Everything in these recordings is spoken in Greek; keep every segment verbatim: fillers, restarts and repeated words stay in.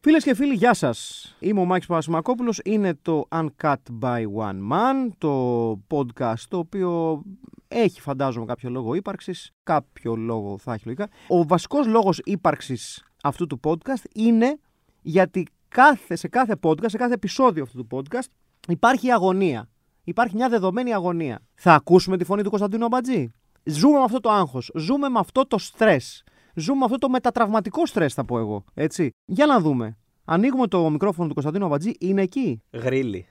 Φίλες και φίλοι, γεια σας. Είμαι ο Μάικς Πασμακόπουλος. Είναι το Uncut by One Man, το podcast το οποίο έχει, φαντάζομαι, κάποιο λόγο ύπαρξης. Κάποιο λόγο θα έχει, λογικά. Ο βασικός λόγος ύπαρξης αυτού του podcast είναι γιατί κάθε, σε κάθε podcast, σε κάθε επεισόδιο αυτού του podcast υπάρχει αγωνία. Υπάρχει μια δεδομένη αγωνία. Θα ακούσουμε τη φωνή του Κωνσταντίνου Αμπατζή. Ζούμε με αυτό το άγχος, ζούμε με αυτό το στρες, ζούμε με αυτό το μετατραυματικό στρες, θα πω εγώ. Έτσι. Για να δούμε. Ανοίγουμε το μικρόφωνο του Κωνσταντίνου Αμπατζή, είναι εκεί. Γρίλι.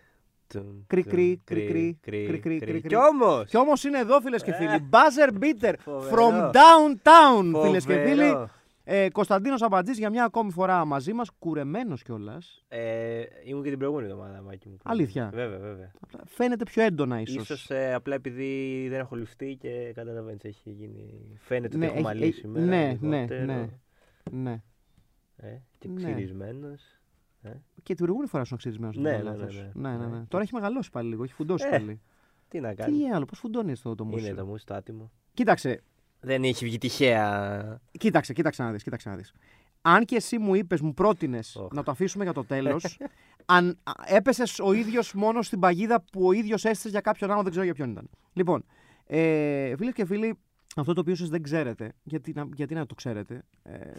Κρικρί, κρικρί, κρικρί, κρικρί. Κι όμως! Κι όμως είναι εδώ, φίλες και φίλοι. Buzzer beater from downtown, φίλες και φίλοι. Ε, Κωνσταντίνος Αμπατζής για μια ακόμη φορά μαζί μας, κουρεμένος κιόλας. Ε, ήμουν και την προηγούμενη εβδομάδα, Μάκη μου. Αλήθεια. Βέβαια, βέβαια. Φαίνεται πιο έντονα, ίσως. Ίσως ε, απλά επειδή δεν έχω ληφθεί και καταλαβαίνεις, έχει γίνει. Φαίνεται ότι ναι, έχω μαλλίσει έχει... σήμερα. Ναι, ναι, ναι, ναι. Ε, και ξυρισμένος. Ναι. Ε. Και την προηγούμενη φορά σου ξυρισμένος. Ναι, ναι, ναι, ναι, ναι, ναι, ναι. Τώρα έχει μεγαλώσει πάλι λίγο, έχει φουντώσει ε, πάλι. Τι να κάνει. Τι άλλο, πώς φουντώνει το, το μουσείο. Είναι το μουσείο, το άτιμο. Κοίταξε. Δεν έχει βγει τυχαία. Κοίταξε, κοίταξε να δεις, κοίταξε να δεις. Αν και εσύ μου είπες, μου πρότεινες oh. να το αφήσουμε για το τέλος, αν έπεσες ο ίδιος μόνος στην παγίδα που ο ίδιος έστησες για κάποιον άλλο, δεν ξέρω για ποιον ήταν. Λοιπόν, ε, φίλες και φίλοι, αυτό το οποίο σας δεν ξέρετε, γιατί να, γιατί να το ξέρετε, ε,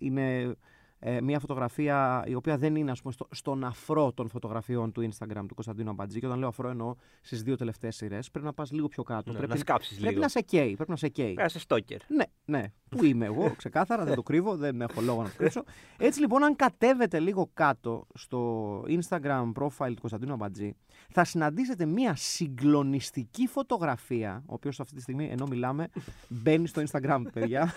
είναι ε, μια φωτογραφία η οποία δεν είναι, ας πούμε, στο, στον αφρό των φωτογραφιών του Instagram του Κωνσταντίνου Αμπατζή. Και όταν λέω αφρό, εννοώ στις δύο τελευταίες σειρές. Πρέπει να πας λίγο πιο κάτω. Ναι, πρέπει να σκάψεις λίγο. Πρέπει να σε καίει. Πρέπει να σε καίει. Πρέπει να σε στόκερ. Ναι, ναι. Πού είμαι εγώ, ξεκάθαρα, δεν το κρύβω, δεν έχω λόγο να το κρύψω. Έτσι λοιπόν, αν κατέβετε λίγο κάτω στο Instagram profile του Κωνσταντίνου Αμπατζή, θα συναντήσετε μια συγκλονιστική φωτογραφία. Ο οποίος αυτή τη στιγμή, ενώ μιλάμε, μπαίνει στο Instagram, παιδιά.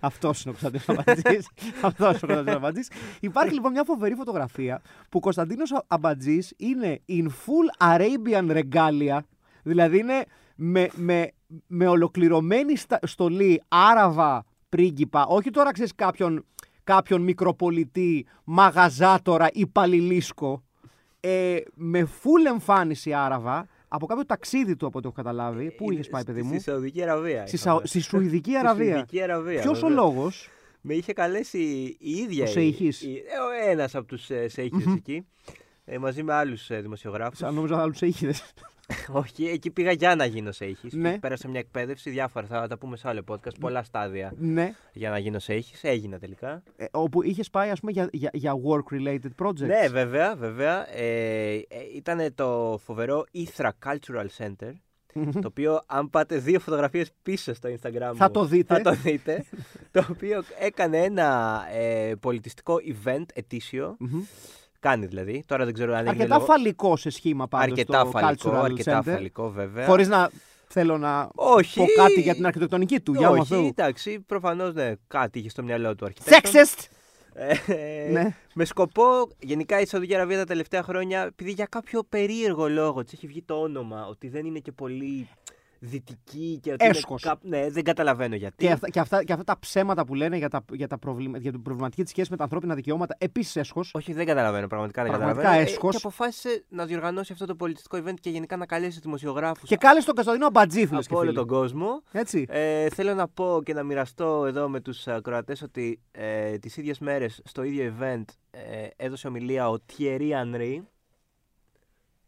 Αυτός είναι ο Κωνσταντίνος Αμπατζής. Αυτός είναι ο Κωνσταντίνος Αμπατζής. Υπάρχει λοιπόν μια φοβερή φωτογραφία που ο Κωνσταντίνος Αμπατζής είναι in full Arabian regalia. Δηλαδή είναι με, με, με ολοκληρωμένη στα, στολή άραβα πρίγκιπα, όχι τώρα ξέρεις κάποιον, κάποιον μικροπολιτή, μαγαζάτορα ή παλιλίσκο, ε, με φουλ εμφάνιση άραβα, από κάποιο ταξίδι του από ό,τι έχω καταλάβει. Πού είχες πάει, παιδί μου? Στη Σαουδική Αραβία. Στη, Σα... στη Σουηδική Αραβία. Ποιος ο λόγος? Με είχε καλέσει η ίδια ο Σεϊχής. Η... Ε, ένας από τους ε, Σεϊχίδες mm-hmm. εκεί, ε, μαζί με άλλους ε, δημοσιογράφους. Σαν νόμιζα άλλους Σεϊχίδες. Όχι, εκεί πήγα για να γίνω σέιχης. Ναι. Πέρασα μια εκπαίδευση, διάφορα. Θα τα πούμε σε άλλο podcast, πολλά στάδια. Ναι. Για να γίνω σέιχης, έγινα τελικά. Ε, όπου είχες πάει, ας πούμε, για, για, για work-related projects. Ναι, βέβαια, βέβαια. Ε, ε, ήταν το φοβερό Ithra Cultural Center. Το οποίο, αν πάτε δύο φωτογραφίες πίσω στο Instagram μου, θα το δείτε. Θα το, δείτε, το οποίο έκανε ένα ε, πολιτιστικό event ετήσιο. Κάνει δηλαδή. Τώρα δεν ξέρω αν είναι αρκετά λόγω... φαλικό σε σχήμα πάντως. Αρκετά το φαλικό, Cultural αρκετά Center, φαλικό βέβαια. Χωρίς να θέλω να όχι... πω κάτι για την αρχιτεκτονική του. Όχι, όχι, εντάξει, προφανώς ναι, κάτι είχε στο μυαλό του αρχιτέκτον. Sexist! Ε, ναι. Με σκοπό, γενικά η Σαουδική Αραβία τα τελευταία χρόνια, επειδή για κάποιο περίεργο λόγο της έχει βγει το όνομα, ότι δεν είναι και πολύ... δυτική και ότι κά... ναι, δεν καταλαβαίνω γιατί. Και αυτά, και, αυτά, και αυτά τα ψέματα που λένε για, τα, για, τα προβλημα... για την προβληματική της σχέσης με τα ανθρώπινα δικαιώματα, επίσης έσχος. Όχι, δεν καταλαβαίνω, πραγματικά δεν πραγματικά καταλαβαίνω. Έσχος. Ε, και αποφάσισε να διοργανώσει αυτό το πολιτιστικό event και γενικά να καλέσει δημοσιογράφους. Και κάλεσε τον Κωνσταντίνο Αμπατζή, φίλες και φίλοι. Από όλο τον κόσμο. Έτσι. Ε, θέλω να πω και να μοιραστώ εδώ με τους ακροατές ότι ε, τις ίδιες μέρες στο ίδιο event ε, έδωσε ομιλία ο Θιέρι Ανρί.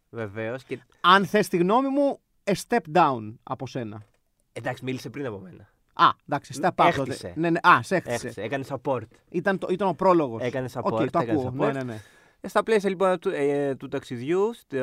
Βεβαίως. Και... αν θες τη γνώμη μου. A step down από σένα. Εντάξει, μίλησε πριν από μένα. Α, εντάξει, step up. Έχτισε. Ναι, ναι, α, σε έχτισε. Έχτισε. Έκανε support. Ήταν, το, ήταν ο πρόλογος. Έκανε support. Okay, το ακούω. Support. Ναι, ναι, ναι. Στα πλαίσια λοιπόν του, ε, του ταξιδιού, στο,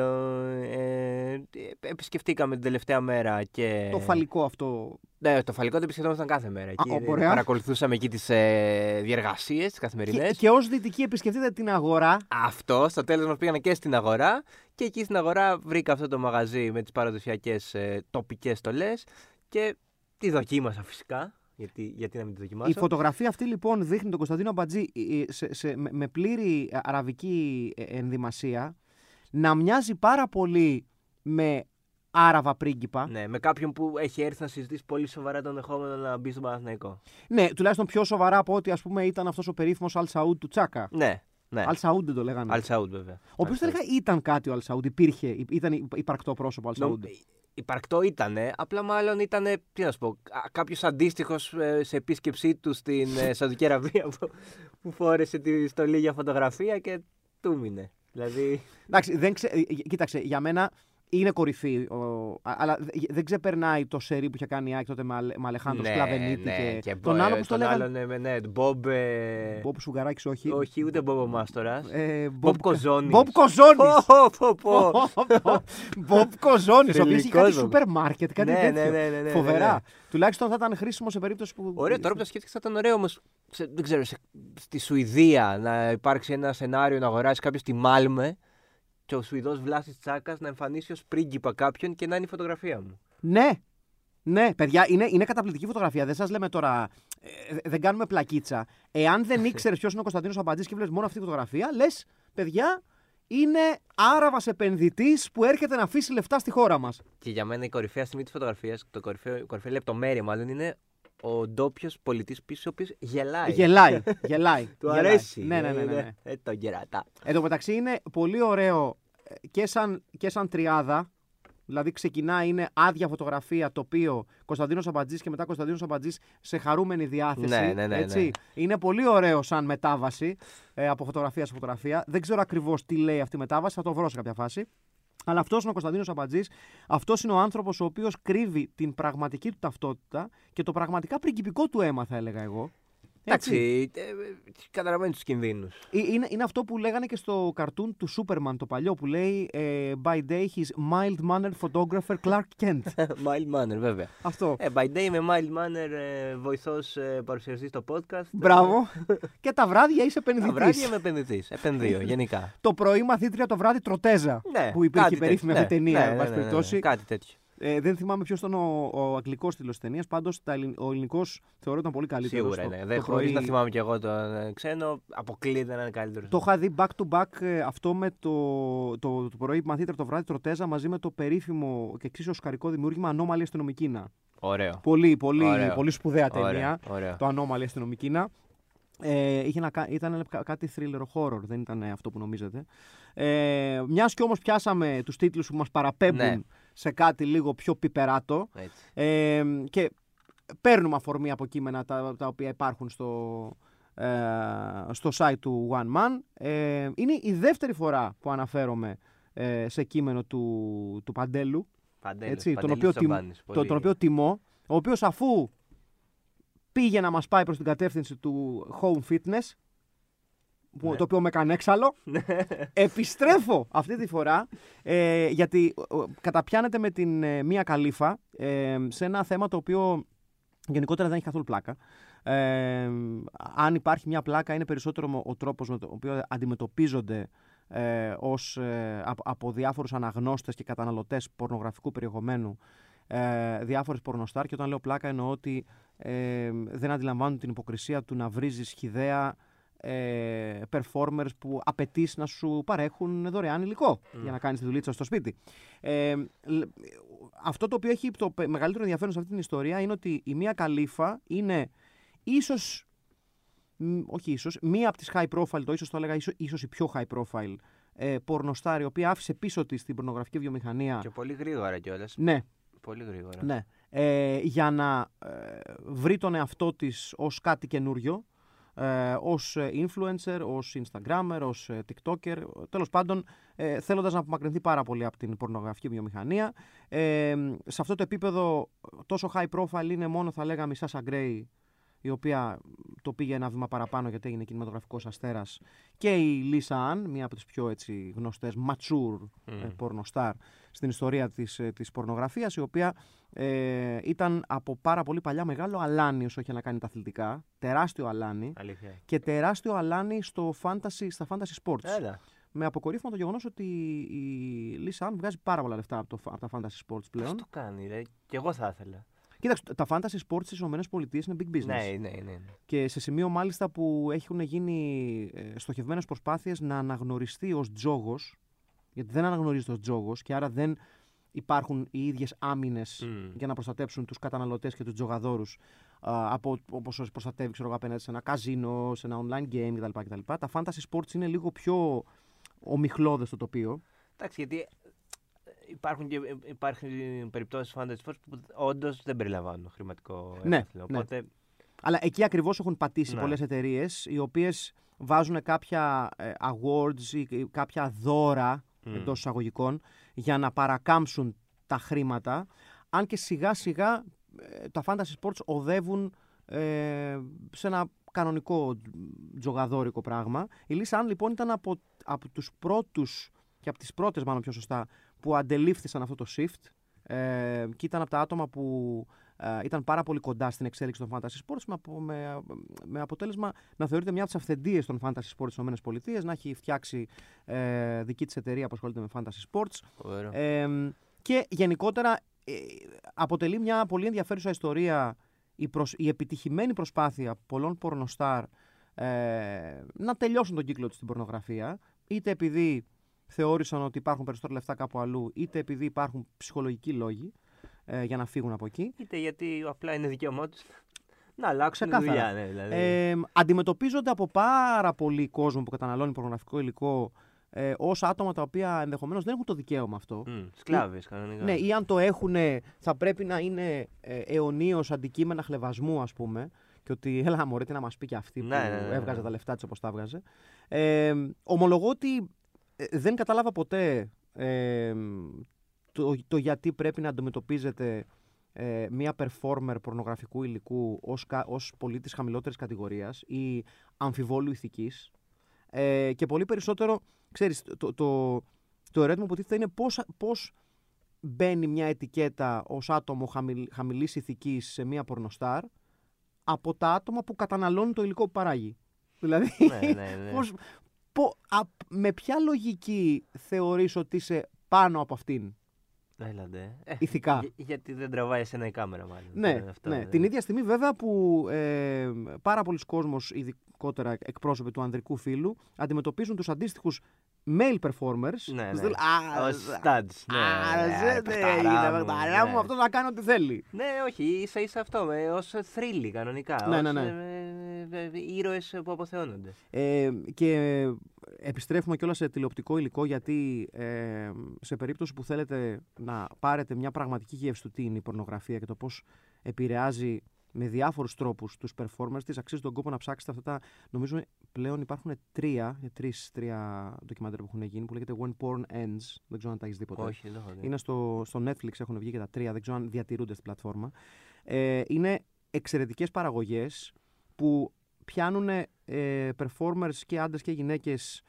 ε, επισκεφτήκαμε την τελευταία μέρα και... το φαλικό αυτό... Ναι, το φαλικό το επισκεφτόμασταν κάθε μέρα. Εκεί, α, παρακολουθούσαμε εκεί τις ε, διεργασίες, τις καθημερινές. Και, και ως δυτικοί επισκεφτείτε την αγορά. Αυτό, στο τέλος μας πήγανε και στην αγορά. Και εκεί στην αγορά βρήκα αυτό το μαγαζί με τις παραδοσιακές ε, τοπικές στολές. Και τη δοκίμασα φυσικά. Γιατί, γιατί να μην τη δοκιμάσω. Η φωτογραφία αυτή λοιπόν δείχνει τον Κωνσταντίνο Αμπατζή σε, σε, με, με πλήρη αραβική ενδυμασία να μοιάζει πάρα πολύ με Άραβα πρίγκιπα. Ναι, με κάποιον που έχει έρθει να συζητήσει πολύ σοβαρά το ενδεχόμενο να μπει στον Παναθηναϊκό. Ναι, τουλάχιστον πιο σοβαρά από ό,τι ας πούμε ήταν αυτός ο περίφημος Αλ Σαούντ του Τσάκα. Ναι. Ναι. Αλ Σαούντ δεν το λέγανε. Αλ Σαούντ, βέβαια. Ο οποίος τελικά ήταν κάτι ο Αλ Σαούντ, υπήρχε, ήταν υπαρκτό πρόσωπο Αλ Σαούντ. No. Υπαρκτό ήτανε, απλά μάλλον ήτανε, τι να σου πω, κάποιος αντίστοιχος ε, σε επίσκεψή του στην ε, Σαουδική Αραβία που, που φόρεσε τη στολή για φωτογραφία και του μείνε. Δηλαδή... Εντάξει, δεν ξε... κοίταξε, για μένα είναι κορυφή, ο... αλλά δεν ξεπερνάει το σερί που είχε κάνει η Άκη τότε με Αλεχάνδρο Σκλαβενίτη ναι, ναι, και... και τον άλλο που τον λέγανε... Ναι, Μπομπ... Μπομπ Σουγκαράκης, όχι. Όχι, ούτε Μπομπ ο Μάστορας. Μπομπ Κοζώνης. Μπομπ Κοζώνης! Μπομπ Κοζώνης, ο οποίος είχε κάτι σούπερ μάρκετ, κάτι τέτοιο. Φοβερά. Τουλάχιστον θα ήταν χρήσιμο σε περίπτωση που... Ωραία, τώρα που τα σκέφτηκα θα ήταν ωραίο όμως, δεν ξέρω, στη Σουηδία να υπάρξει ένα σενάριο να αγοράσει κάποιο τη Μάλμε. Και ο Σουηδός Βλάσης Τσάκας να εμφανίσει ως πρίγκιπα κάποιον και να είναι η φωτογραφία μου. Ναι, ναι, παιδιά, είναι, είναι καταπληκτική φωτογραφία. Δεν σας λέμε τώρα, ε, δεν κάνουμε πλακίτσα. Εάν δεν ήξερες ποιος είναι ο Κωνσταντίνος Αμπατζής και βλέπεις μόνο αυτή τη φωτογραφία, λες, παιδιά, είναι Άραβας επενδυτής που έρχεται να αφήσει λεφτά στη χώρα μας. Και για μένα η κορυφαία στιγμή της φωτογραφίας, το κορυφαίο, η κορυφαία λεπτομέρεια μάλλον είναι. Ο ντόπιος πολιτής πίσω, ο οποίος γελάει. Γελάει, γελάει. Του αρέσει. Ναι, ναι, ναι. ναι. Ε, το γερατά. Εν τω μεταξύ είναι πολύ ωραίο και σαν, και σαν τριάδα. Δηλαδή ξεκινάει, είναι άδεια φωτογραφία, τοπίο, Κωνσταντίνος Αμπατζής και μετά Κωνσταντίνος Αμπατζής σε χαρούμενη διάθεση. Ναι, ναι, ναι, έτσι. Ναι. Είναι πολύ ωραίο σαν μετάβαση ε, από φωτογραφία σε φωτογραφία. Δεν ξέρω ακριβώς τι λέει αυτή η μετάβαση, θα το βρω σε κάποια φάση. Αλλά αυτός είναι ο Κωνσταντίνος Αμπατζής, αυτός είναι ο άνθρωπος ο οποίος κρύβει την πραγματική του ταυτότητα και το πραγματικά πριγκιπικό του αίμα, θα έλεγα εγώ. Εντάξει, καταλαβαίνει τους κινδύνους. Είναι, είναι αυτό που λέγανε και στο καρτούν του Σούπερμαν το παλιό που λέει ε, by day he's mild-mannered photographer Clark Kent. Mild-mannered, βέβαια. Αυτό. Ε, by day είμαι mild-mannered ε, βοηθός ε, παρουσιαστής στο podcast. Μπράβο. Και τα βράδια είσαι επενδυτής. Τα βράδια είμαι επενδυτής. Επενδύω, γενικά. Το πρωί μαθήτρια, το βράδυ τροτέζα. Ναι, που υπήρχε η περίφημη ναι, ταινία, εν πάση περιπτώσει. Κάτι τέτοιο. Ε, δεν θυμάμαι ποιος ήταν ο, ο αγγλικός τίτλος της ταινίας. Πάντως ο ελληνικός θεωρώ ήταν πολύ καλύτερος. Σίγουρα το, ναι. Δεν χωρίς να θυμάμαι κι εγώ τον ε, ξένο, αποκλείεται να είναι καλύτερος. Το είχα δει back to back ε, αυτό με το, το, το, το πρωί μαθήτρια το βράδυ τροτέζα μαζί με το περίφημο και εξίσου οσκαρικό δημιούργημα Ανώμαλη Αστυνομικίνα. Ωραίο. Πολύ, πολύ, Ωραίο. πολύ σπουδαία ταινία. Ωραίο. Το Ανώμαλη Αστυνομικίνα. Ε, είχε ένα, ήταν κάτι thriller horror, δεν ήταν αυτό που νομίζετε. Ε, μιας και όμως πιάσαμε τους τίτλους που μας παραπέμπουν. Ναι. Σε κάτι λίγο πιο πιπεράτο. Ε, και παίρνουμε αφορμή από κείμενα τα, τα οποία υπάρχουν στο, ε, στο site του One Man. Ε, είναι η δεύτερη φορά που αναφέρομαι ε, σε κείμενο του, του Παντέλου. Παντέλου, έτσι, Παντέλου τον, οποίο Παντέλου, τιμ, το, τον οποίο τιμώ. Ο οποίος αφού πήγε να μας πάει προς την κατεύθυνση του home fitness, που, ναι. Το οποίο με έκανε έξαλλο. Ναι. Επιστρέφω αυτή τη φορά ε, γιατί καταπιάνεται με την ε, Μία Καλίφα ε, σε ένα θέμα το οποίο γενικότερα δεν έχει καθόλου πλάκα. Ε, αν υπάρχει μια πλάκα είναι περισσότερο ο τρόπος με τον οποίο αντιμετωπίζονται ε, ως, ε, από διάφορους αναγνώστες και καταναλωτές πορνογραφικού περιεχομένου ε, διάφορες πορνοστάρ, και όταν λέω πλάκα εννοώ ότι ε, δεν αντιλαμβάνουν την υποκρισία του να βρίζεις χυδαία Ε, performers που απαιτείς να σου παρέχουν δωρεάν υλικό mm. για να κάνεις τη δουλίτσα στο σπίτι. Ε, αυτό το οποίο έχει το μεγαλύτερο ενδιαφέρον σε αυτή την ιστορία είναι ότι η Μία Καλίφα είναι ίσως, όχι ίσως, μία από τις high profile, το ίσως το έλεγα, ίσως, ίσως η πιο high profile ε, πορνοστάρη, η οποία άφησε πίσω της την πορνογραφική βιομηχανία. Και πολύ γρήγορα κιόλας. Ναι. Πολύ γρήγορα. Ναι. Ε, για να ε, βρει τον εαυτό της ως κάτι καινούριο. Ε, ως influencer, ως instagrammer, ως tiktoker, τέλος πάντων ε, θέλοντας να απομακρυνθεί πάρα πολύ από την πορνογραφική βιομηχανία. Ε, σε αυτό το επίπεδο τόσο high profile είναι μόνο, θα λέγαμε, η Σάσα Γκρέι, η οποία το πήγε ένα βήμα παραπάνω γιατί έγινε κινηματογραφικός αστέρας, και η Λίσα Αν, μία από τις πιο έτσι, γνωστές mature mm. πορνοστάρ στην ιστορία της, της πορνογραφίας, η οποία ε, ήταν από πάρα πολύ παλιά μεγάλο αλάνι όσο είχε να κάνει τα αθλητικά, τεράστιο αλάνι. Αλήθεια. Και τεράστιο αλάνι στο fantasy, στα fantasy sports. Έλα. Με αποκορύφωμα το γεγονός ότι η Λίσα Αν βγάζει πάρα πολλά λεφτά από, το, από τα fantasy sports πλέον. Αυτό το κάνει ρε, κι εγώ θα ήθελα. Κοίταξε, τα fantasy sports στις ΗΠΑ είναι big business. Ναι, ναι, ναι. Και σε σημείο μάλιστα που έχουν γίνει στοχευμένες προσπάθειες να αναγνωριστεί ως τζόγος, γιατί δεν αναγνωρίζεται ως τζόγος και άρα δεν υπάρχουν οι ίδιες άμυνες mm. για να προστατέψουν τους καταναλωτές και τους τζογαδόρους από όπως προστατεύει ξέρω, απέναντι σε ένα καζίνο, σε ένα online game κτλ. κτλ. Τα fantasy sports είναι λίγο πιο ομιχλώδες στο τοπίο. Εντάξει, γιατί υπάρχουν, και, υπάρχουν περιπτώσεις fantasy sports που όντως δεν περιλαμβάνουν χρηματικό έπαθλο. Ναι, οπότε... ναι. Αλλά εκεί ακριβώς έχουν πατήσει ναι. πολλές εταιρείες οι οποίες βάζουν κάποια awards ή κάποια δώρα mm. εντός εισαγωγικών για να παρακάμψουν τα χρήματα, αν και σιγά σιγά τα fantasy sports οδεύουν ε, σε ένα κανονικό τζογαδόρικο πράγμα. Η Λίσα Αν λοιπόν ήταν από, από τους πρώτους και από τις πρώτες μάλλον πιο σωστά που αντελήφθησαν αυτό το shift ε, και ήταν από τα άτομα που ε, ήταν πάρα πολύ κοντά στην εξέλιξη των fantasy sports με, με, με αποτέλεσμα να θεωρείται μια από τις αυθεντίες των fantasy sports στις ΗΠΑ, να έχει φτιάξει ε, δική της εταιρεία που ασχολείται με fantasy sports ε, και γενικότερα αποτελεί μια πολύ ενδιαφέρουσα ιστορία η, προσ... η επιτυχημένη προσπάθεια πολλών πορνοστάρ ε, να τελειώσουν τον κύκλο τους στην πορνογραφία, είτε επειδή θεώρησαν ότι υπάρχουν περισσότερα λεφτά κάπου αλλού, είτε επειδή υπάρχουν ψυχολογικοί λόγοι ε, για να φύγουν από εκεί, είτε γιατί απλά είναι δικαίωμά τους να αλλάξουν τη δουλειά. Ναι, δηλαδή. ε, αντιμετωπίζονται από πάρα πολύ κόσμο που καταναλώνει πορνογραφικό υλικό Ε, ως άτομα τα οποία ενδεχομένως δεν έχουν το δικαίωμα αυτό. Mm, σκλάβες κανονικά. Ναι, ή αν το έχουν θα πρέπει να είναι αιωνίως αντικείμενα χλευασμού, ας πούμε. Και ότι έλα μωρέ, τι να μας πει και αυτή που ναι, ναι, ναι. έβγαζε τα λεφτά της όπως τα έβγαζε. Ε, ομολογώ ότι δεν κατάλαβα ποτέ ε, το, το γιατί πρέπει να αντιμετωπίζεται ε, μία performer πορνογραφικού υλικού ως, ως πολίτης χαμηλότερης κατηγορίας ή αμφιβόλου ηθικής. Ε, και πολύ περισσότερο, ξέρεις, το, το, το ερώτημα που τίθεται είναι πώς, πώς μπαίνει μια ετικέτα ως άτομο χαμηλ, χαμηλής ηθικής σε μια πορνοστάρ από τα άτομα που καταναλώνουν το υλικό που παράγει. Δηλαδή, ναι, ναι, ναι. Πώς, πο, α, με ποια λογική θεωρείς ότι είσαι πάνω από αυτήν. Ε, ηθικά. Για, γιατί δεν τραβάει εσένα η κάμερα, μάλλον. Ναι, αυτό, ναι. Την ίδια στιγμή, βέβαια, που ε, πάρα πολλοί κόσμος, ειδικότερα εκπρόσωποι του ανδρικού φύλου, αντιμετωπίζουν τους αντίστοιχους male performers. Ναι, ναι. Ως studs. Ναι, μου αυτό να κάνει ό,τι θέλει. Ναι, όχι, ίσα ίσα αυτό, ως θρύλι κανονικά. Ναι, ναι, ναι. Ήρωες που αποθεώνονται. Και επιστρέφουμε κιόλας σε τηλεοπτικό υλικό, γιατί ε, σε περίπτωση που θέλετε να πάρετε μια πραγματική γεύση του τι είναι η πορνογραφία και το πώς επηρεάζει με διάφορους τρόπους τους performers της, αξίζει τον κόπο να ψάξετε αυτά τα. Νομίζω πλέον υπάρχουν τρία, τρεις, τρία ντοκιμαντέρ που έχουν γίνει που λέγεται When Porn Ends. Δεν ξέρω αν τα έχεις δει ποτέ. Όχι, δεν έχω δει. Είναι στο, στο Netflix, έχουν βγει και τα τρία, δεν ξέρω αν διατηρούνται στην πλατφόρμα. Ε, είναι εξαιρετικές παραγωγές που πιάνουν ε, performers και άντρες και γυναίκες,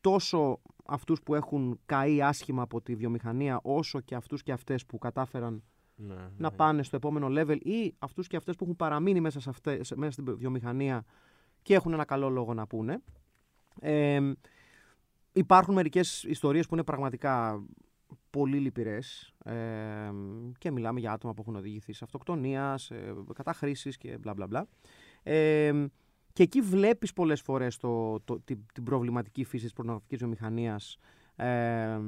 τόσο αυτούς που έχουν καεί άσχημα από τη βιομηχανία, όσο και αυτούς και αυτές που κατάφεραν ναι, ναι. να πάνε στο επόμενο level, ή αυτούς και αυτές που έχουν παραμείνει μέσα, σε αυτές, μέσα στην βιομηχανία και έχουν ένα καλό λόγο να πούνε. Ε, υπάρχουν μερικές ιστορίες που είναι πραγματικά πολύ λυπηρές ε, και μιλάμε για άτομα που έχουν οδηγηθεί σε αυτοκτονία, σε καταχρήσεις και μπλα μπλα μπλα. Ε, και εκεί βλέπεις πολλές φορές το, το, την, την προβληματική φύση της πορνογραφικής βιομηχανίας ε,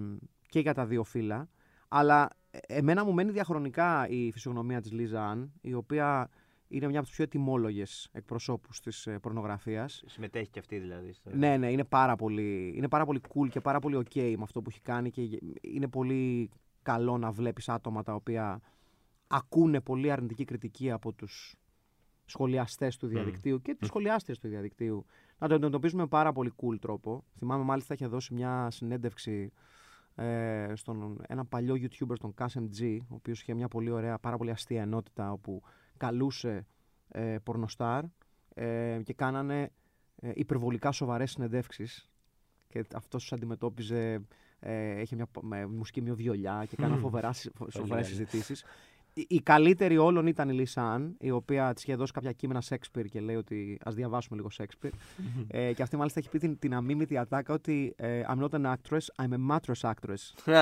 και για τα δύο φύλλα. Αλλά εμένα μου μένει διαχρονικά η φυσιογνωμία της Λίζα Αν, η οποία είναι μια από τις πιο ετοιμόλογες εκπροσώπους της πορνογραφίας. Συμμετέχει και αυτή δηλαδή. Στο... Ναι, ναι, είναι πάρα, πολύ, είναι πάρα πολύ cool και πάρα πολύ ok με αυτό που έχει κάνει και είναι πολύ καλό να βλέπεις άτομα τα οποία ακούνε πολύ αρνητική κριτική από τους... σχολιαστές του διαδικτύου mm. και τις mm. σχολιάστριες του διαδικτύου. Να το αντιμετωπίζουμε με πάρα πολύ cool τρόπο. Θυμάμαι μάλιστα είχε δώσει μια συνέντευξη ε, στον ένα παλιό YouTuber, στον CasMG, ο οποίος είχε μια πολύ ωραία, πάρα πολύ αστεία ενότητα όπου καλούσε ε, πορνοστάρ ε, και κάνανε ε, υπερβολικά σοβαρές συνεντεύξεις και αυτός τους αντιμετώπιζε, ε, είχε μια με, μουσική μια βιολιά και κάνα mm. φοβερά, σοβαρές συζητήσεις. Η καλύτερη όλων ήταν η Λίσα Αν, η οποία της είχε δώσει κάποια κείμενα Σέξπιρ και λέει ότι ας διαβάσουμε λίγο Σέξπιρ. ε, και αυτή μάλιστα έχει πει την, την αμίμητη ατάκα ότι ε, I'm not an actress, I'm a mattress actress.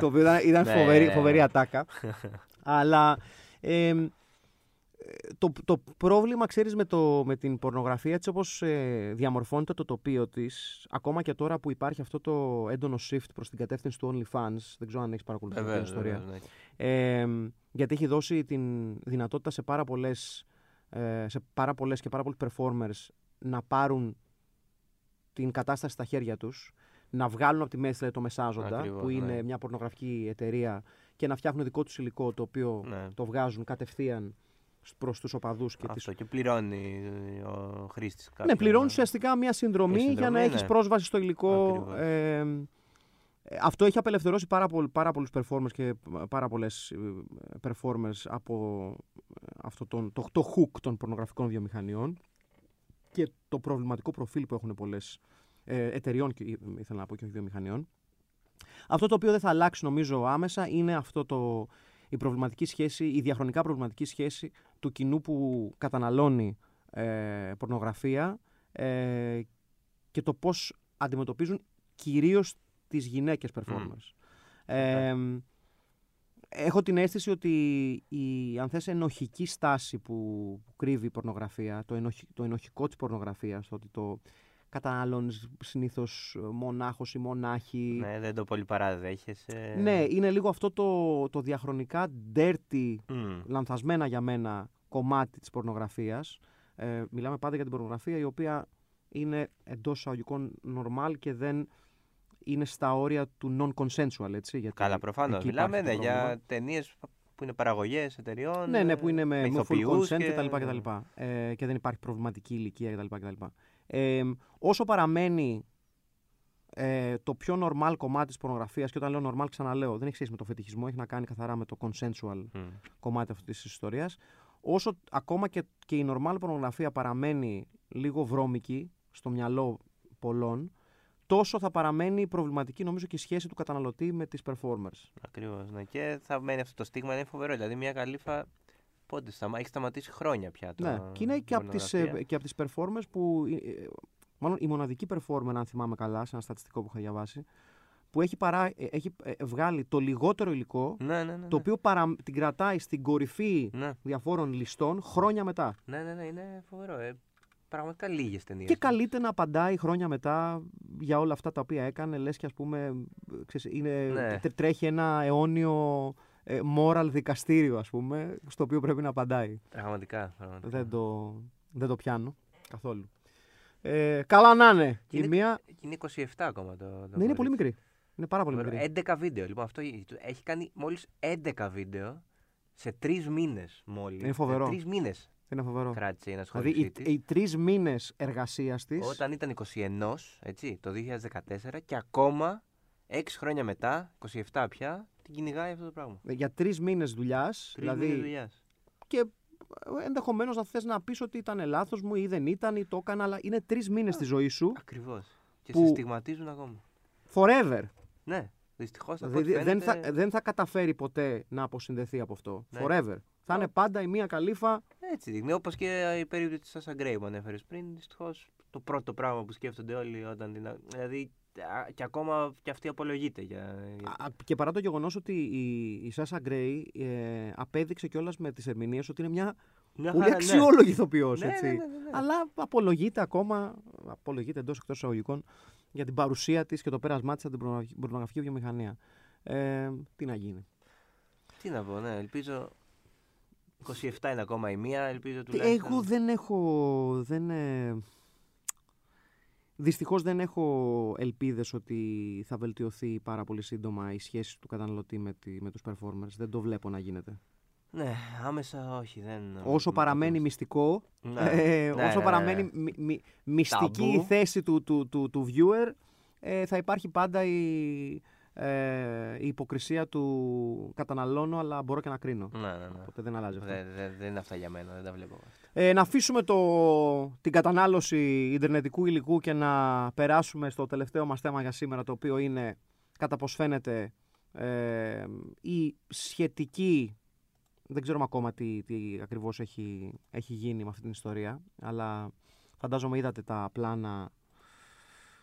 Το οποίο ήταν, ήταν φοβερή, φοβερή ατάκα. Αλλά ε, το, το πρόβλημα, ξέρεις, με, το, με την πορνογραφία, έτσι όπως ε, διαμορφώνεται το τοπίο της, ακόμα και τώρα που υπάρχει αυτό το έντονο shift προς την κατεύθυνση του OnlyFans, δεν ξέρω αν έχεις παρακολουθήσει την ιστορία, βέβαια, ναι. ε, γιατί έχει δώσει την δυνατότητα σε πάρα πολλές, ε, σε πάρα πολλές και πάρα πολλούς performers να πάρουν την κατάσταση στα χέρια τους, να βγάλουν από τη μέση το Μεσάζοντα, ακριβώς, που είναι, ναι, μια πορνογραφική εταιρεία, και να φτιάχνουν δικό τους υλικό, το οποίο, ναι, το βγάζουν κατευθείαν προς τους οπαδούς. Και, τις... και πληρώνει ο χρήστης. Ναι, πληρώνει ουσιαστικά μια συνδρομή, συνδρομή για να, ναι, έχεις πρόσβαση στο υλικό. Ε, αυτό έχει απελευθερώσει πάρα, πολλ, πάρα πολλούς performers και πάρα πολλές performers από αυτό τον, το, το hook των πορνογραφικών βιομηχανιών και το προβληματικό προφίλ που έχουν πολλές ε, εταιριών, ήθελα να πω, και όχι βιομηχανιών. Αυτό το οποίο δεν θα αλλάξει, νομίζω, άμεσα είναι αυτό το, η προβληματική σχέση, η διαχρονικά προβληματική σχέση του κοινού που καταναλώνει ε, πορνογραφία ε, και το πώς αντιμετωπίζουν κυρίως τις γυναίκες performers. Mm. Ε, okay. Έχω την αίσθηση ότι η, αν θες, ενοχική στάση που, που κρύβει η πορνογραφία, το, ενοχ, το ενοχικό της πορνογραφίας, ότι το... καταναλώνεις συνήθως μονάχος ή μονάχη. Ναι, δεν το πολύ παραδέχεσαι. Ναι, είναι λίγο αυτό το, το διαχρονικά dirty, mm. λανθασμένα για μένα, κομμάτι της πορνογραφίας. Ε, μιλάμε πάντα για την πορνογραφία η οποία είναι εντός εισαγωγικών normal και δεν είναι στα όρια του non-consensual, έτσι. Γιατί καλά, προφανώς. Μιλάμε, ναι, για ταινίες που είναι παραγωγές εταιριών. Ναι, ναι, που είναι με, με full consent και... κτλ. κτλ. Ε, και δεν υπάρχει προβληματική ηλικία κτλ. κτλ. Ε, όσο παραμένει ε, το πιο normal κομμάτι της πορνογραφίας, και όταν λέω normal ξαναλέω, δεν έχει σχέση με το φετιχισμό, έχει να κάνει καθαρά με το consensual mm. κομμάτι αυτής της ιστορίας, όσο ακόμα και, και η normal πορνογραφία παραμένει λίγο βρώμικη στο μυαλό πολλών, τόσο θα παραμένει προβληματική, νομίζω, και η σχέση του καταναλωτή με τις performers. Ακριβώς, ναι. Και θα μένει αυτό το στίγμα, είναι φοβερό, δηλαδή Μία Καλίφα... Πότε σταμα... έχει σταματήσει χρόνια πια. Το... Ναι, και είναι και από τις, και από τις performers που. Μάλλον η μοναδική performer, αν θυμάμαι καλά, σε ένα στατιστικό που είχα διαβάσει, που έχει, παρά... έχει βγάλει το λιγότερο υλικό, ναι, ναι, ναι, ναι. το οποίο παρα... την κρατάει στην κορυφή, ναι, διαφόρων ληστών χρόνια μετά. Ναι, ναι, ναι, είναι φοβερό. Ε. Πραγματικά λίγες ταινίες. Και καλείται να απαντάει χρόνια μετά για όλα αυτά τα οποία έκανε, λες και, ας πούμε, ξέρεις, είναι... ναι. τρέχει ένα αιώνιο. Moral δικαστήριο, ας πούμε, στο οποίο πρέπει να απαντάει. Πραγματικά. Δεν το, δεν το πιάνω καθόλου. Ε, καλά να είναι. Και είναι, η μία... και είναι είκοσι επτά ακόμα το. το ναι, είναι πολύ μικρή. Είναι πάρα πολύ μικρή. έντεκα βίντεο. Λοιπόν, αυτό έχει κάνει μόλις έντεκα βίντεο σε τρεις μήνες μόλις. Είναι φοβερό. Σε τρεις μήνες. Είναι φοβερό. Κράτησε να σχολιάσει. Δηλαδή, οι, οι τρεις μήνες εργασίας της. Όταν ήταν είκοσι ένα, έτσι, το δύο χιλιάδες δεκατέσσερα, και ακόμα έξι χρόνια μετά, είκοσι επτά πια. Κυνηγάει αυτό το πράγμα. Για τρεις μήνες δουλειάς. Δηλαδή, μήνες δουλειάς. Και ενδεχομένως να θες να πεις ότι ήταν λάθος μου ή δεν ήταν ή το έκανα, αλλά είναι τρεις μήνες yeah. της ζωής σου. Ακριβώς. Και σε στιγματίζουν ακόμα. Forever. Ναι, δυστυχώς. Δηλαδή, φαίνεται... δεν, θα, δεν θα καταφέρει ποτέ να αποσυνδεθεί από αυτό. Ναι. Forever. Θα είναι πάντα η Μία Καλίφα. Έτσι, όπως και η περίπτωση της Σάσα Γκρέι που ανέφερες πριν. Δυστυχώς το πρώτο πράγμα που σκέφτονται όλοι όταν την. Δηλαδή, και ακόμα και αυτή απολογείται. Για... Και παρά το γεγονός ότι η Σάσα Γκρέι ε, απέδειξε κιόλας με τις ερμηνείες ότι είναι μια, μια πολύ χαρά, αξιόλογη, ναι, ηθοποιός. Ναι, ναι, ναι, ναι, ναι. Αλλά απολογείται ακόμα, απολογείται εντός εκτός εισαγωγικών, για την παρουσία της και το πέρασμά της από την πορνογραφική βιομηχανία. Ε, τι να γίνει. Τι να πω, ναι, ελπίζω... είκοσι επτά είναι ακόμα η μία, ελπίζω τουλάχιστον... Εγώ δεν έχω... Δεν, ε... Δυστυχώς δεν έχω ελπίδες ότι θα βελτιωθεί πάρα πολύ σύντομα η σχέση του καταναλωτή με, τη, με τους performers. Δεν το βλέπω να γίνεται. Ναι, άμεσα όχι. Δεν... Όσο παραμένει μυστικό, ναι. Ε, ναι, όσο ναι, παραμένει ναι, ναι. Μυ, μυ, μυστική η θέση του, του, του, του viewer, ε, θα υπάρχει πάντα η, ε, η υποκρισία του καταναλώνω, αλλά μπορώ και να κρίνω. Ναι, ναι, ναι. Οπότε δεν αλλάζει αυτό. Δε, δε, δεν είναι αυτά για μένα, δεν τα βλέπω. Ε, να αφήσουμε το, την κατανάλωση ιντερνετικού υλικού και να περάσουμε στο τελευταίο μας θέμα για σήμερα, το οποίο είναι, κατά πώς φαίνεται, ε, η σχετική, δεν ξέρουμε ακόμα τι, τι ακριβώς έχει, έχει γίνει με αυτή την ιστορία, αλλά φαντάζομαι είδατε τα πλάνα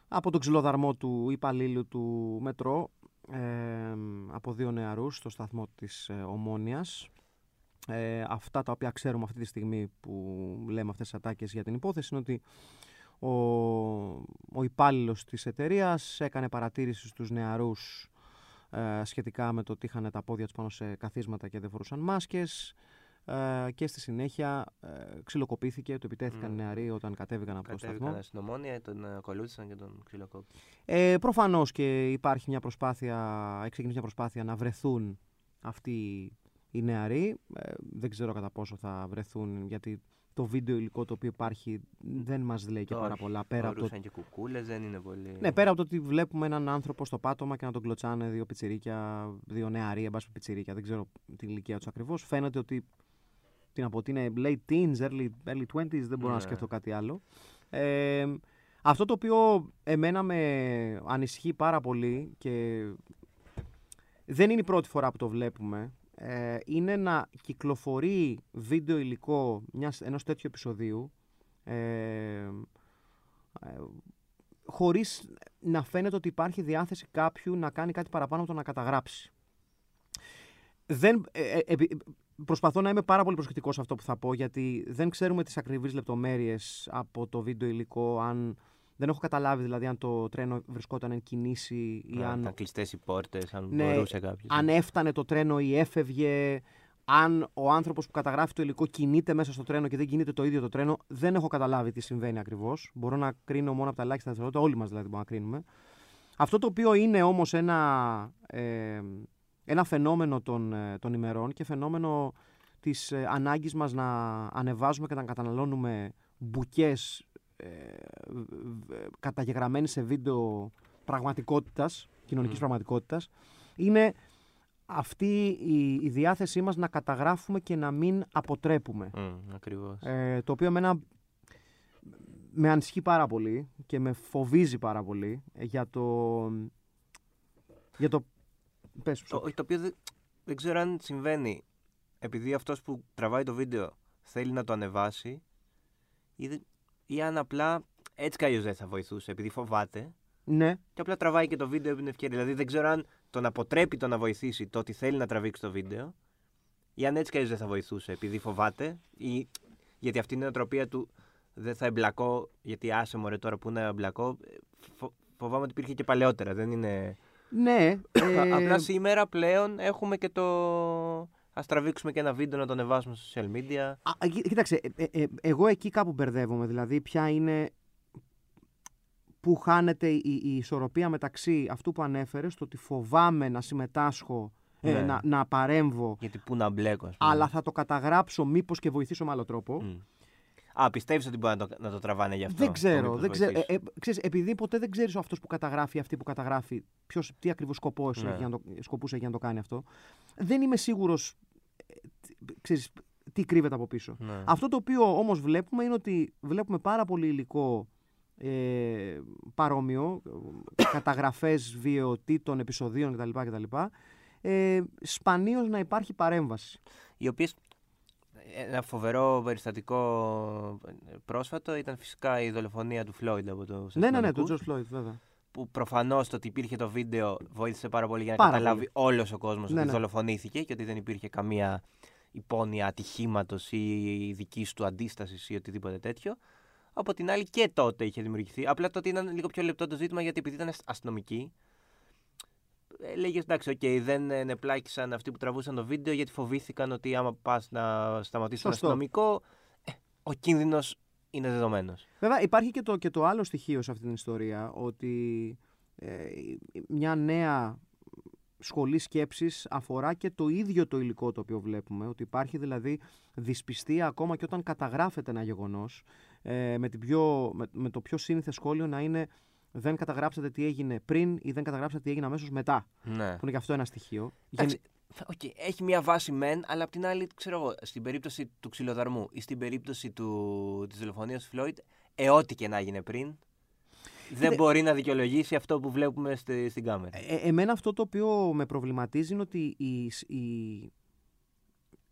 από τον ξυλοδαρμό του υπαλλήλου του Μετρό, ε, από δύο νεαρούς στο σταθμό της ε, Ομόνοιας. ε, αυτά τα οποία ξέρουμε αυτή τη στιγμή που λέμε αυτές τις ατάκες για την υπόθεση είναι ότι ο, ο υπάλληλος της εταιρείας έκανε παρατήρηση στους νεαρούς ε, σχετικά με το ότι είχαν τα πόδια τους πάνω σε καθίσματα και δεν φορούσαν μάσκες. Ε, και στη συνέχεια ε, ξυλοκοπήθηκε, το επιτέθηκαν mm. νεαροί όταν κατέβηκαν από το σταθμό. Κατέβηκαν στην Ομόνοια, τον ακολούθησαν και τον ξυλοκόπησαν. Ε, προφανώς και υπάρχει μια προσπάθεια, ξεκίνησε μια προσπάθεια να βρεθούν αυτοί οι νεαροί. Ε, δεν ξέρω κατά πόσο θα βρεθούν, γιατί το βίντεο υλικό το οποίο υπάρχει δεν μας λέει και το πάρα όχι. πολλά. Πέρα από το... και κουκούλες, δεν είναι πολύ... Ναι, πέρα από το ότι βλέπουμε έναν άνθρωπο στο πάτωμα και να τον κλωτσάνε δύο πιτσιρίκια, δύο νεαροί, εν πάση πιτσιρίκια, δεν ξέρω την ηλικία τους ακριβώς. Φαίνεται ότι. Τι να πω, ότι είναι late teens, early, early twenties, δεν μπορώ yeah. να σκεφτώ κάτι άλλο. Ε, αυτό το οποίο εμένα με ανησυχεί πάρα πολύ και δεν είναι η πρώτη φορά που το βλέπουμε, ε, είναι να κυκλοφορεί βίντεο υλικό μιας, ενός τέτοιου επεισοδίου ε, ε, χωρίς να φαίνεται ότι υπάρχει διάθεση κάποιου να κάνει κάτι παραπάνω από το να καταγράψει. Δεν... Ε, ε, ε, Προσπαθώ να είμαι πάρα πολύ προσεκτικός σε αυτό που θα πω, γιατί δεν ξέρουμε τις ακριβείς λεπτομέρειες από το βίντεο υλικό. Αν... Δεν έχω καταλάβει δηλαδή αν το τρένο βρισκόταν εν κινήσει ή αν. Ήταν κλειστές οι πόρτες, αν ναι, μπορούσε κάποιος. Αν έφτανε το τρένο ή έφευγε. Αν ο άνθρωπος που καταγράφει το υλικό κινείται μέσα στο τρένο και δεν κινείται το ίδιο το τρένο. Δεν έχω καταλάβει τι συμβαίνει ακριβώς. Μπορώ να κρίνω μόνο από τα ελάχιστα δευτερόλεπτα. Όλοι μας δηλαδή μπορούμε να κρίνουμε. Αυτό το οποίο είναι όμως ένα. Ε, Ένα φαινόμενο των, των ημερών και φαινόμενο της ε, ανάγκης μας να ανεβάζουμε και να καταναλώνουμε μπουκές ε, ε, ε, καταγεγραμμένες σε βίντεο πραγματικότητας, κοινωνικής mm. πραγματικότητας, είναι αυτή η, η διάθεσή μας να καταγράφουμε και να μην αποτρέπουμε. Mm, ακριβώς. Ε, το οποίο εμένα με ανησυχεί πάρα πολύ και με φοβίζει πάρα πολύ για το... Για το Πες, το, το οποίο δεν, δεν ξέρω αν συμβαίνει επειδή αυτός που τραβάει το βίντεο θέλει να το ανεβάσει ή, ή αν απλά έτσι κι αλλιώς δεν θα βοηθούσε επειδή φοβάται ναι. και απλά τραβάει και το βίντεο επί την ευκαιρία. Δηλαδή δεν ξέρω αν τον αποτρέπει το να βοηθήσει το ότι θέλει να τραβήξει το βίντεο ή αν έτσι κι αλλιώς δεν θα βοηθούσε επειδή φοβάται ή γιατί αυτή είναι η νοοτροπία του δεν θα εμπλακώ γιατί άσε μωρέ τώρα που να εμπλακώ φο, φοβάμαι ότι υπήρχε και παλαιότερα δεν είναι... Ναι. Ε... Απλά σήμερα πλέον έχουμε και το. Ας τραβήξουμε και ένα βίντεο να το ανεβάσουμε στα social media. Α, κοίταξε, ε, ε, ε, εγώ εκεί κάπου μπερδεύομαι. Δηλαδή, ποια είναι. Πού χάνεται η, η ισορροπία μεταξύ αυτού που ανέφερες, το ότι φοβάμαι να συμμετάσχω, ναι. ε, να, να παρέμβω. Γιατί πού να μπλέκω, ας πούμε. Αλλά θα το καταγράψω μήπως και βοηθήσω με άλλο τρόπο. Mm. Α, πιστεύεις ότι μπορεί να το, να το τραβάνε γι' αυτό. Δεν ξέρω. Δεν ξέρω. Ε, ε, ξέρεις, επειδή ποτέ δεν ξέρεις ο αυτός που καταγράφει, αυτή που καταγράφει, ποιος, τι ακριβώς σκοπός ναι. έχει για να το, σκοπούσε για να το κάνει αυτό, δεν είμαι σίγουρος ε, ξέρεις, τι κρύβεται από πίσω. Ναι. Αυτό το οποίο όμως βλέπουμε είναι ότι βλέπουμε πάρα πολύ υλικό ε, παρόμοιο, καταγραφές βιαιοτήτων, επεισοδίων κτλ. κτλ ε, σπανίως να υπάρχει παρέμβαση. Οι οποίες... Ένα φοβερό περιστατικό πρόσφατο ήταν φυσικά η δολοφονία του Φλόιντ από το Σεφ. Ναι, ναι, ναι, του Τζορτζ Φλόιντ, βέβαια. Που προφανώς το ότι υπήρχε το βίντεο βοήθησε πάρα πολύ για να πάρα καταλάβει όλος ο κόσμος ναι, ότι ναι. δολοφονήθηκε και ότι δεν υπήρχε καμία υπόνοια ατυχήματος ή δικής του αντίστασης ή οτιδήποτε τέτοιο. Από την άλλη και τότε είχε δημιουργηθεί. Απλά τότε ήταν λίγο πιο λεπτό το ζήτημα γιατί επειδή ήταν αστυνομικοί. Λέγε εντάξει, okay, δεν ενεπλάκησαν αυτοί που τραβούσαν το βίντεο γιατί φοβήθηκαν ότι άμα πας να σταματήσεις τον αστυνομικό, ε, ο κίνδυνος είναι δεδομένος. Βέβαια, υπάρχει και το, και το άλλο στοιχείο σε αυτή την ιστορία, ότι ε, μια νέα σχολή σκέψης αφορά και το ίδιο το υλικό το οποίο βλέπουμε, ότι υπάρχει δηλαδή δυσπιστία ακόμα και όταν καταγράφεται ένα γεγονός, ε, με, την πιο, με, με το πιο σύνηθε σχόλιο να είναι... Δεν καταγράψατε τι έγινε πριν ή δεν καταγράψατε τι έγινε αμέσως μετά. Ναι. Που είναι και αυτό ένα στοιχείο. Εντάξει, okay, έχει μια βάση μεν, αλλά απ' την άλλη, ξέρω εγώ, στην περίπτωση του ξυλοδαρμού ή στην περίπτωση του, της δολοφονίας του Φλόιντ, ε, ό,τι και να έγινε πριν, δεν ε, μπορεί να δικαιολογήσει αυτό που βλέπουμε στη, στην κάμερα. Ε, εμένα αυτό το οποίο με προβληματίζει είναι ότι η, η,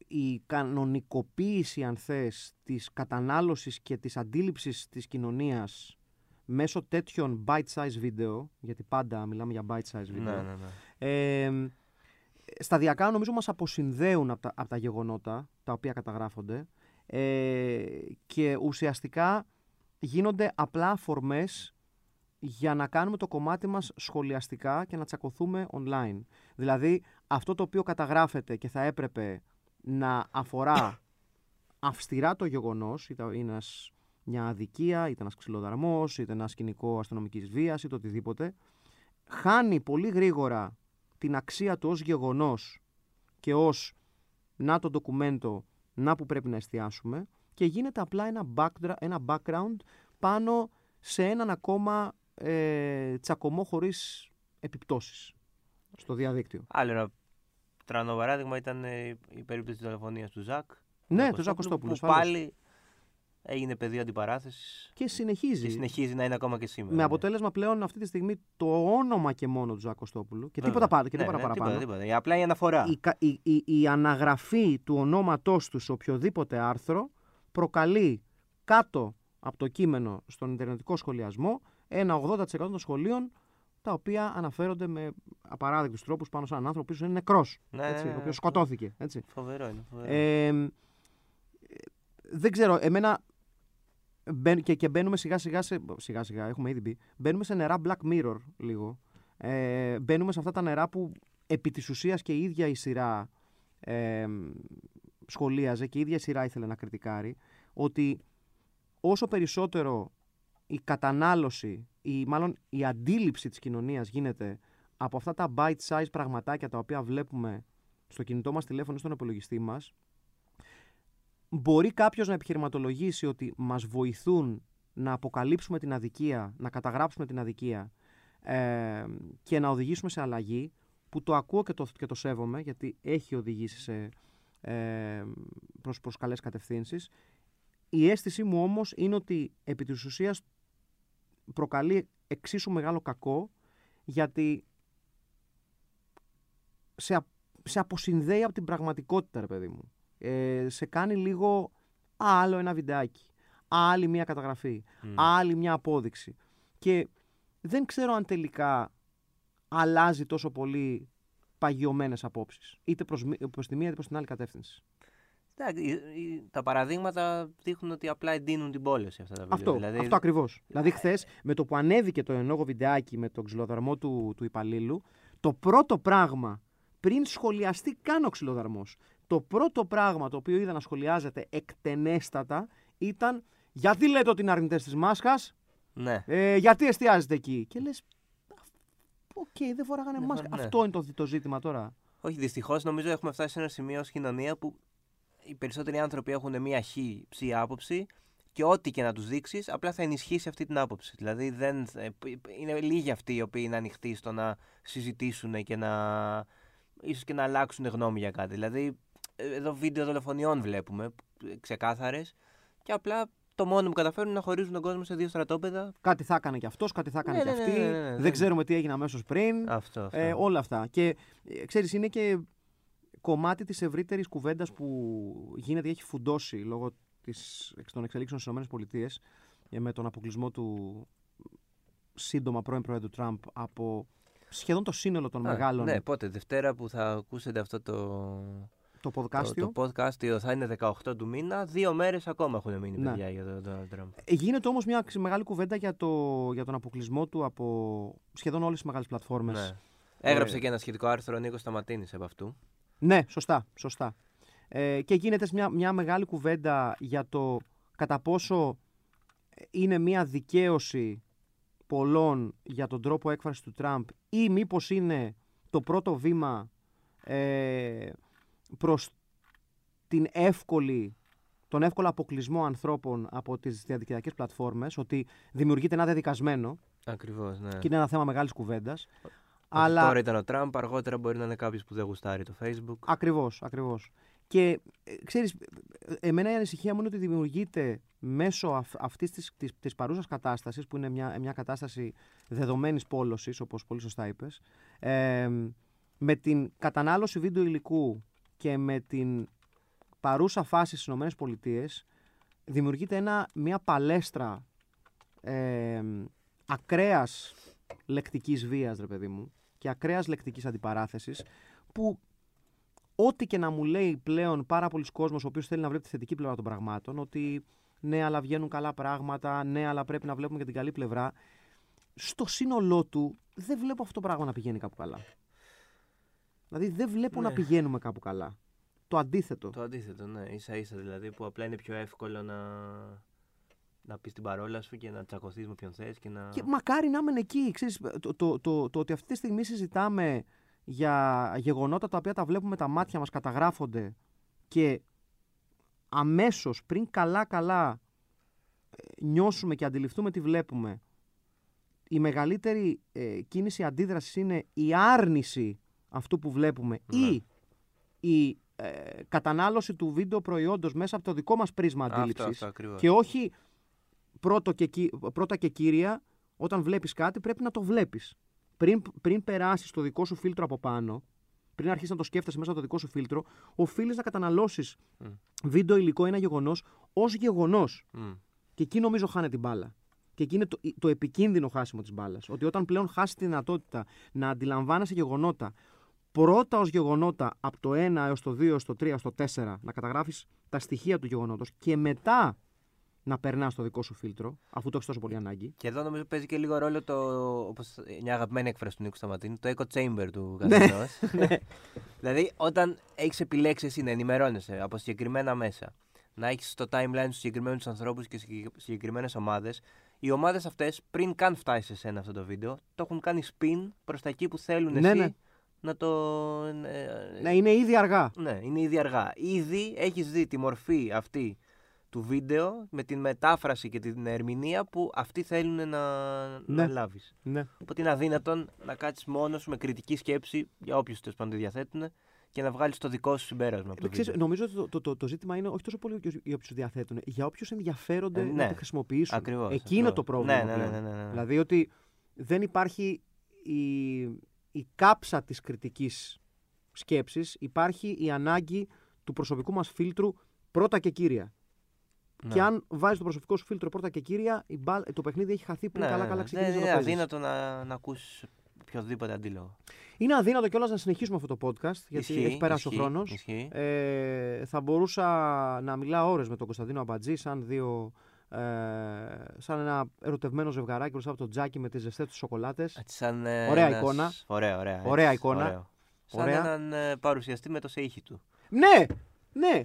η κανονικοποίηση, αν θες, της κατανάλωσης και της αντίληψης της κοινωνίας... μέσω τέτοιων bite-size βίντεο, γιατί πάντα μιλάμε για bite-size βίντεο, ναι, ναι, ναι. ε, σταδιακά νομίζω μας αποσυνδέουν από τα, από τα γεγονότα τα οποία καταγράφονται ε, και ουσιαστικά γίνονται απλά φορμές για να κάνουμε το κομμάτι μας σχολιαστικά και να τσακωθούμε online. Δηλαδή αυτό το οποίο καταγράφεται και θα έπρεπε να αφορά αυστηρά το γεγονός, είτε είναι μια αδικία, είτε ένας ξυλοδαρμός, είτε ένα σκηνικό αστυνομικής βίας, είτε οτιδήποτε, χάνει πολύ γρήγορα την αξία του ως γεγονός και ως να το ντοκουμέντο, να που πρέπει να εστιάσουμε, και γίνεται απλά ένα, backdra- ένα background πάνω σε έναν ακόμα ε, τσακωμό χωρίς επιπτώσεις στο διαδίκτυο. Άλλο ένα τρανό παράδειγμα ήταν ε, η περίπτωση της δολοφονίας του Ζακ. Ναι, του Ζακ Κωστόπουλου. Που πάλι έγινε πεδίο αντιπαράθεσης. Και συνεχίζει. Και συνεχίζει να είναι ακόμα και σήμερα. Με αποτέλεσμα πλέον αυτή τη στιγμή το όνομα και μόνο του Ζακ Κωστόπουλου. Και βέβαια, τίποτα, και ναι, τίποτα ναι, παραπάνω. Τίποτα, τίποτα. Απλά η αναφορά. Η, η, η, η αναγραφή του ονόματός του σε οποιοδήποτε άρθρο προκαλεί κάτω από το κείμενο στον ιντερνετικό σχολιασμό ένα ογδόντα τοις εκατό των σχολείων τα οποία αναφέρονται με απαράδεκτους τρόπους πάνω σε έναν άνθρωπο που ίσως είναι νεκρός. Ναι, έτσι, ναι, ναι, ο οποίος σκοτώθηκε. Έτσι. Φοβερό είναι. Φοβερό. Ε, δεν ξέρω, εμένα και, και μπαίνουμε σιγά σιγά, σε, σιγά σιγά, έχουμε ήδη μπει, μπαίνουμε σε νερά Black Mirror λίγο. Ε, μπαίνουμε σε αυτά τα νερά που επί της ουσίας και η ίδια η σειρά ε, σχολίαζε και η ίδια η σειρά ήθελε να κριτικάρει, ότι όσο περισσότερο η κατανάλωση ή μάλλον η αντίληψη της κοινωνίας γίνεται από αυτά τα bite size πραγματάκια τα οποία βλέπουμε στο κινητό μας τηλέφωνο ή στον υπολογιστή μας, μπορεί κάποιος να επιχειρηματολογήσει ότι μας βοηθούν να αποκαλύψουμε την αδικία, να καταγράψουμε την αδικία ε, και να οδηγήσουμε σε αλλαγή, που το ακούω και το, και το σέβομαι, γιατί έχει οδηγήσει σε, ε, προς, προς καλές κατευθύνσεις. Η αίσθησή μου όμως είναι ότι επί της ουσίας προκαλεί εξίσου μεγάλο κακό, γιατί σε, σε αποσυνδέει από την πραγματικότητα, ρε παιδί μου. Ε, σε κάνει λίγο άλλο ένα βιντεάκι, άλλη μια καταγραφή, mm. άλλη μια απόδειξη. Και δεν ξέρω αν τελικά αλλάζει τόσο πολύ παγιωμένες απόψεις, είτε προς, προς τη μία είτε προς την άλλη κατεύθυνση. Τα παραδείγματα δείχνουν ότι απλά εντείνουν την πόλωση αυτά τα βίντεο. Αυτό, δηλαδή... αυτό ακριβώς. Δηλαδή, χθες με το που ανέβηκε το εν λόγω βιντεάκι με τον ξυλοδαρμό του, του υπαλλήλου, το πρώτο πράγμα, πριν σχολιαστεί καν ο ξυλοδαρμός, το πρώτο πράγμα το οποίο είδα να σχολιάζεται εκτενέστατα ήταν «Γιατί λέτε ότι είναι αρνητές της μάσκας, ναι. ε, γιατί εστιάζετε εκεί». Και λες «Οκ, okay, δεν φοράγανε ναι, μάσκα». Ναι. Αυτό είναι το, το ζήτημα τώρα. Όχι, δυστυχώς νομίζω έχουμε φτάσει σε ένα σημείο ως κοινωνία που οι περισσότεροι άνθρωποι έχουν μία χι ψη άποψη και ό,τι και να τους δείξεις απλά θα ενισχύσει αυτή την άποψη. Δηλαδή δεν, είναι λίγοι αυτοί οι οποίοι είναι ανοιχτοί στο να συζητήσουν και να, ίσως και να αλλάξουν γνώμη για κάτι. Δηλαδή εδώ βίντεο δολοφονιών βλέπουμε ξεκάθαρες και απλά το μόνο που καταφέρουν είναι να χωρίζουν τον κόσμο σε δύο στρατόπεδα. Κάτι θα έκανε κι αυτός, κάτι θα έκανε ναι, κι αυτή. Ναι, ναι, ναι, ναι, ναι. Δεν ξέρουμε τι έγινε αμέσως πριν. Αυτό, αυτό. Ε, όλα αυτά. Και ε, ξέρεις, είναι και κομμάτι της ευρύτερης κουβέντας που γίνεται, έχει φουντώσει λόγω της, των εξελίξεων στις ΗΠΑ με τον αποκλεισμό του σύντομα πρώην Πρόεδρου Τραμπ από σχεδόν το σύνολο των Α, μεγάλων. Ναι, πότε, Δευτέρα που θα ακούσετε αυτό το, το podcastιο, το, το θα είναι δεκαοκτώ του μήνα, δύο μέρες ακόμα έχουν μείνει ναι. παιδιά για τον το Τραμπ. Γίνεται όμως μια μεγάλη κουβέντα για, το, για τον αποκλεισμό του από σχεδόν όλες τις μεγάλες πλατφόρμες. Ναι. Έγραψε ε... και ένα σχετικό άρθρο ο Νίκος Σταματίνης από αυτού. Ναι, σωστά, σωστά. Ε, και γίνεται μια, μια μεγάλη κουβέντα για το κατά πόσο είναι μια δικαίωση πολλών για τον τρόπο έκφρασης του Τραμπ ή μήπως είναι το πρώτο βήμα ε, προς την εύκολη, τον εύκολο αποκλεισμό ανθρώπων από τις διαδικτυακές πλατφόρμες, ότι δημιουργείται ένα δεδικασμένο. Ακριβώς, ναι. Και είναι ένα θέμα μεγάλης κουβέντας. Αλλά... Τώρα ήταν ο Τραμπ, αργότερα μπορεί να είναι κάποιος που δεν γουστάρει το Facebook. Ακριβώς, ακριβώς. Και ε, ξέρεις, εμένα η ανησυχία μου είναι ότι δημιουργείται μέσω αυ- αυτής της, της, της παρούσας κατάστασης, που είναι μια, μια κατάσταση δεδομένης πόλωσης, όπως πολύ σωστά είπες, ε, με την κατανάλωση βίντεο υλικού και με την παρούσα φάση στις ΗΠΑ, δημιουργείται ένα, μια παλέστρα ε, ακραίας λεκτικής βίας, ρε παιδί μου, και ακραίας λεκτικής αντιπαράθεσης, που ό,τι και να μου λέει πλέον πάρα πολλοί κόσμος ο οποίος θέλει να βλέπει τη θετική πλευρά των πραγμάτων, ότι ναι, αλλά βγαίνουν καλά πράγματα, ναι, αλλά πρέπει να βλέπουμε και την καλή πλευρά. Στο σύνολό του δεν βλέπω αυτό το πράγμα να πηγαίνει κάπου καλά. Δηλαδή δεν βλέπω ναι. να πηγαίνουμε κάπου καλά. Το αντίθετο. Το αντίθετο, ναι. Ίσα ίσα δηλαδή, που απλά είναι πιο εύκολο να, να πεις την παρόλα σου και να τσακωθείς με ποιον θες και να... Και μακάρι να μεν εκεί, ξέρεις, το, το, το, το, το ότι αυτή τη στιγμή συζητάμε για γεγονότα τα οποία τα βλέπουμε τα μάτια μας, καταγράφονται και αμέσως πριν καλά-καλά νιώσουμε και αντιληφθούμε τι βλέπουμε, η μεγαλύτερη ε, κίνηση αντίδρασης είναι η άρνηση αυτού που βλέπουμε ναι. ή η ε, κατανάλωση του βίντεο προϊόντος μέσα από το δικό μας πρίσμα αντίληψης και όχι πρώτο και, πρώτα και κύρια, όταν βλέπεις κάτι πρέπει να το βλέπεις. Πριν, πριν περάσεις το δικό σου φίλτρο από πάνω, πριν αρχίσεις να το σκέφτεσαι μέσα από το δικό σου φίλτρο, οφείλεις να καταναλώσεις mm. βίντεο, υλικό, ένα γεγονός ως γεγονός. Mm. Και εκεί νομίζω χάνε την μπάλα. Και εκεί είναι το, το επικίνδυνο χάσιμο της μπάλας. Ότι όταν πλέον χάσεις τη δυνατότητα να αντιλαμβάνεσαι γεγονότα πρώτα ως γεγονότα από το ένα έως το δύο, έως το τρία, έως το τέσσερα, να καταγράφεις τα στοιχεία του γεγονότος και μετά να περνάς το δικό σου φίλτρο, αφού το έχεις τόσο πολύ ανάγκη. Και εδώ νομίζω παίζει και λίγο ρόλο το, όπως μια αγαπημένη έκφραση του Νίκου Σταματίνη, το echo chamber του καθενός. Δηλαδή, όταν έχεις επιλέξει εσύ να ενημερώνεσαι από συγκεκριμένα μέσα, να έχεις στο timeline τους συγκεκριμένους ανθρώπους και συγκεκριμένες ομάδες, οι ομάδες αυτές, πριν καν φτάσει σε σένα αυτό το βίντεο, το έχουν κάνει spin προς τα εκεί που θέλουν ναι, εσύ ναι. να το... Να είναι ήδη αργά. Ναι, είναι ήδη αργά. Ήδη έχεις δει τη μορφή αυτή του βίντεο με την μετάφραση και την ερμηνεία που αυτοί θέλουν να, ναι. να λάβεις. Ναι. Οπότε είναι αδύνατον να κάτσεις μόνος σου με κριτική σκέψη για όποιους τους πάντων διαθέτουν και να βγάλεις το δικό σου συμπέρασμα από το Ξέρεις, βίντεο. Νομίζω ότι το, το, το, το ζήτημα είναι όχι τόσο πολύ για όποιους διαθέτουν, για όποιους ενδιαφέρονται ε, ναι. να το χρησιμοποιήσουν. Ακριβώς, Εκεί είναι το πρόβλημα. Ναι, ναι, ναι, ναι, ναι, ναι. Δηλαδή ότι δεν υπάρχει η, η κάψα της κριτικής σκέψης, υπάρχει η ανάγκη του προσωπικού μας φίλτρου πρώτα και κύρια. Και ναι. αν βάζεις το προσωπικό σου φίλτρο πρώτα και κύρια, το παιχνίδι έχει χαθεί πριν καλά-καλά ναι, ξεκινήσει ναι, ναι, να παίζεις. Είναι αδύνατο να, να ακούσεις οποιοδήποτε αντίλογο. Είναι αδύνατο κιόλας να συνεχίσουμε αυτό το podcast, γιατί ισχύ, έχει περάσει ισχύ, ο χρόνος. Ε, θα μπορούσα να μιλάω ώρες με τον Κωνσταντίνο Αμπατζή, σαν, δύο, ε, σαν ένα ερωτευμένο ζευγαράκι μπροστά από τον Τζάκι με τις ζεστές τους σοκολάτες. Έτσι, σαν, ε, ωραία ένας... εικόνα. Ωραία, ωραία, έτσι, ωραία εικόνα. Ωραίο. Σαν ωραία. έναν ε, παρουσιαστή με το σεΐχι του. Ναι, ναι.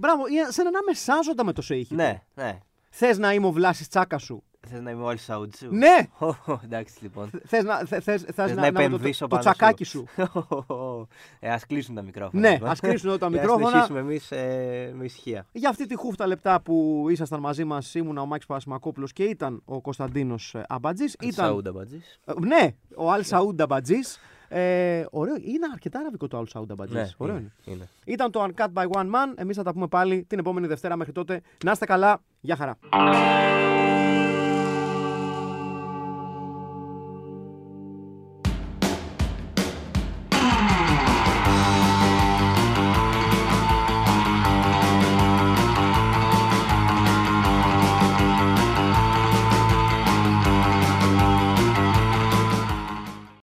Μπράβο, σαν να μεσάζοντα με το σεΐχι. Ναι, ναι. Θες να είμαι ο Βλάσης Τσάκας σου. Θες να είμαι ο Αλ Σαούντ σου. Ναι! Oh, εντάξει λοιπόν. Θες να, θες, θες θες να, να επενδύσω το, το τσακάκι σου. σου. Ε, ας κλείσουν τα μικρόφωνα. Ναι, ας κλείσουν τα μικρόφωνα. Ας συνεχίσουμε εμείς ε, με ησυχία. Για αυτή τη χούφτα λεπτά που ήσασταν μαζί μας, ήμουν ο Μάικς Πασμακόπουλος και ήταν ο Κωνσταντίνος Αμπατζής. Αλ Σαούντ Αμπατζής. Ναι, ο Αλ Σαούντ Αμπατζής. Ε, ωραίο. Είναι αρκετά αραβικό το Αλ Σαούντ Αμπατζής. Ήταν το Uncut by One Man. Εμείς θα τα πούμε πάλι την επόμενη Δευτέρα. Μέχρι τότε, να είστε καλά. Γεια χαρά.